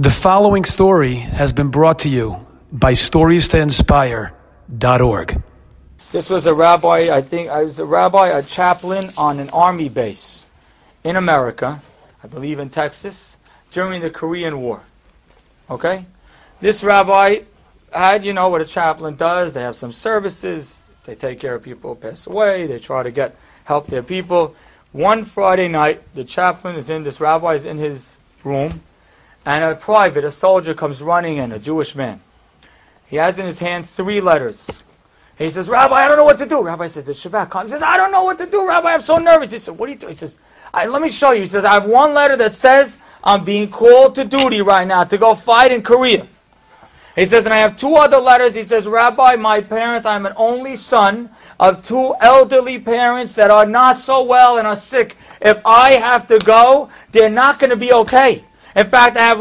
The following story has been brought to you by storiestoinspire.org. This was a rabbi, a chaplain on an army base in America, I believe in Texas, during the Korean War. Okay? This rabbi had, you know, what a chaplain does. They have some services. They take care of people who pass away. They try to help their people. One Friday night, the chaplain is in, this rabbi is in his room, and a soldier comes running in, a Jewish man. He has in his hand three letters. He says, "Rabbi, I don't know what to do." Rabbi says, "It's Shabbat." He says, "I don't know what to do, Rabbi. I'm so nervous." He says, "What do you do?" He says, "Let me show you." He says, "I have one letter that says I'm being called to duty right now to go fight in Korea." He says, "And I have two other letters." He says, "Rabbi, my parents, I'm an only son of two elderly parents that are not so well and are sick. If I have to go, they're not going to be okay. In fact, I have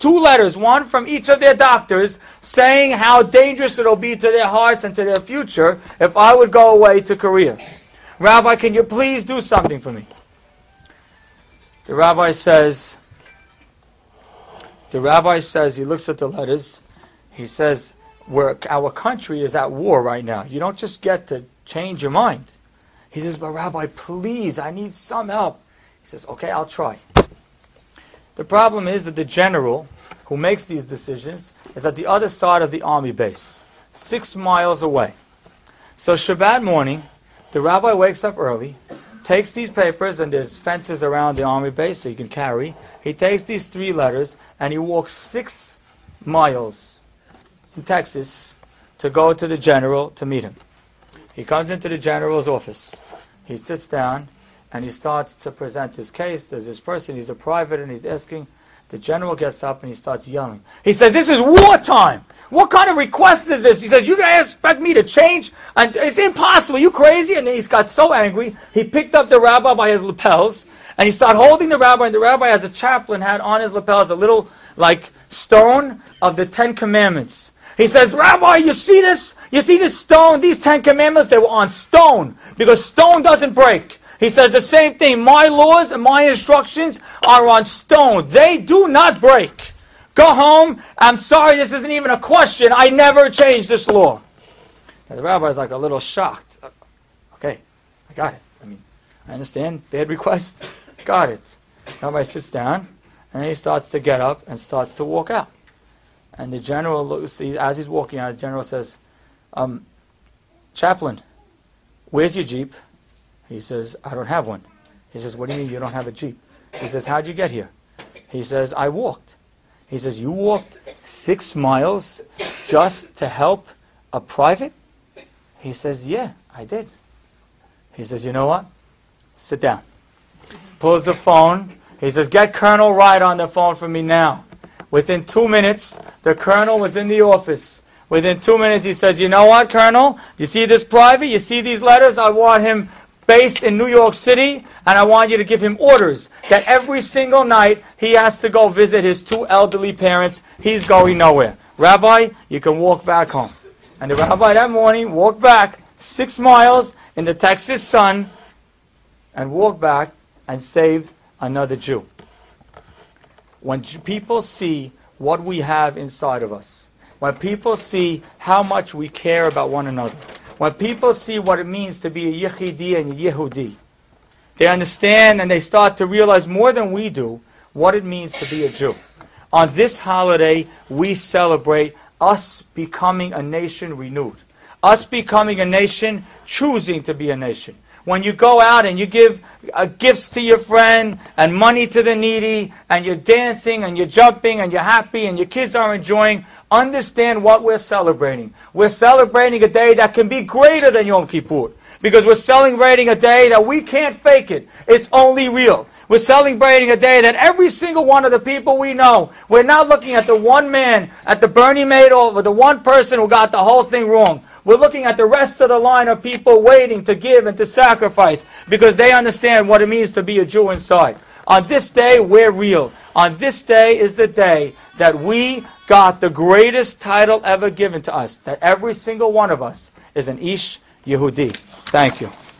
two letters, one from each of their doctors, saying how dangerous it'll be to their hearts and to their future if I would go away to Korea. Rabbi, can you please do something for me?" The rabbi says, he looks at the letters, he says, our country is at war right now. You don't just get to change your mind. He says, "But Rabbi, please, I need some help." He says, "Okay, I'll try." The problem is that the general who makes these decisions is at the other side of the army base, 6 miles away. So Shabbat morning, the rabbi wakes up early, takes these papers, and there's fences around the army base so you can carry. He takes these three letters, and he walks 6 miles in Texas to go to the general to meet him. He comes into the general's office. He sits down, and he starts to present his case. There's this person, he's a private, and he's asking. The general gets up and he starts yelling. He says, "This is wartime! What kind of request is this?" He says, "You guys expect me to change? And it's impossible, you crazy?" And he got so angry, he picked up the rabbi by his lapels, and he started holding the rabbi, and the rabbi, as a chaplain, had on his lapels a little, stone of the Ten Commandments. He says, "Rabbi, you see this? You see this stone? These 10 commandments, they were on stone, because stone doesn't break." He says the same thing. "My laws and my instructions are on stone. They do not break. Go home. I'm sorry, this isn't even a question. I never changed this law." Now, the rabbi is a little shocked. "Okay, I got it. I understand. Bad request. Got it." The rabbi sits down, and he starts to get up and starts to walk out. And the general looks, as he's walking out, the general says, "Chaplain, where's your Jeep?" He says, "I don't have one." He says, "What do you mean you don't have a Jeep?" He says, "How'd you get here?" He says, "I walked." He says, "You walked 6 miles just to help a private?" He says, "Yeah, I did." He says, "You know what? Sit down." Pulls the phone. He says, "Get Colonel Wright on the phone for me now." Within 2 minutes, the colonel was in the office. Within 2 minutes, he says, "You know what, Colonel? You see this private? You see these letters? I want him based in New York City, and I want you to give him orders that every single night he has to go visit his two elderly parents. He's going nowhere. Rabbi, you can walk back home." And the rabbi that morning walked back 6 miles in the Texas sun and walked back and saved another Jew. When people see what we have inside of us, when people see how much we care about one another, when people see what it means to be a Yehudi and a Yehudi, they understand and they start to realize more than we do what it means to be a Jew. On this holiday, we celebrate us becoming a nation renewed. Us becoming a nation, choosing to be a nation. When you go out and you give gifts to your friend and money to the needy, and you're dancing and you're jumping and you're happy and your kids are enjoying, understand what we're celebrating. We're celebrating a day that can be greater than Yom Kippur, because we're celebrating a day that we can't fake it. It's only real. We're celebrating a day that every single one of the people we know, we're not looking at the one man, at the Bernie Madoff, or the one person who got the whole thing wrong. We're looking at the rest of the line of people waiting to give and to sacrifice, because they understand what it means to be a Jew inside. On this day, we're real. On this day is the day that we got the greatest title ever given to us, that every single one of us is an Ish Yehudi. Thank you.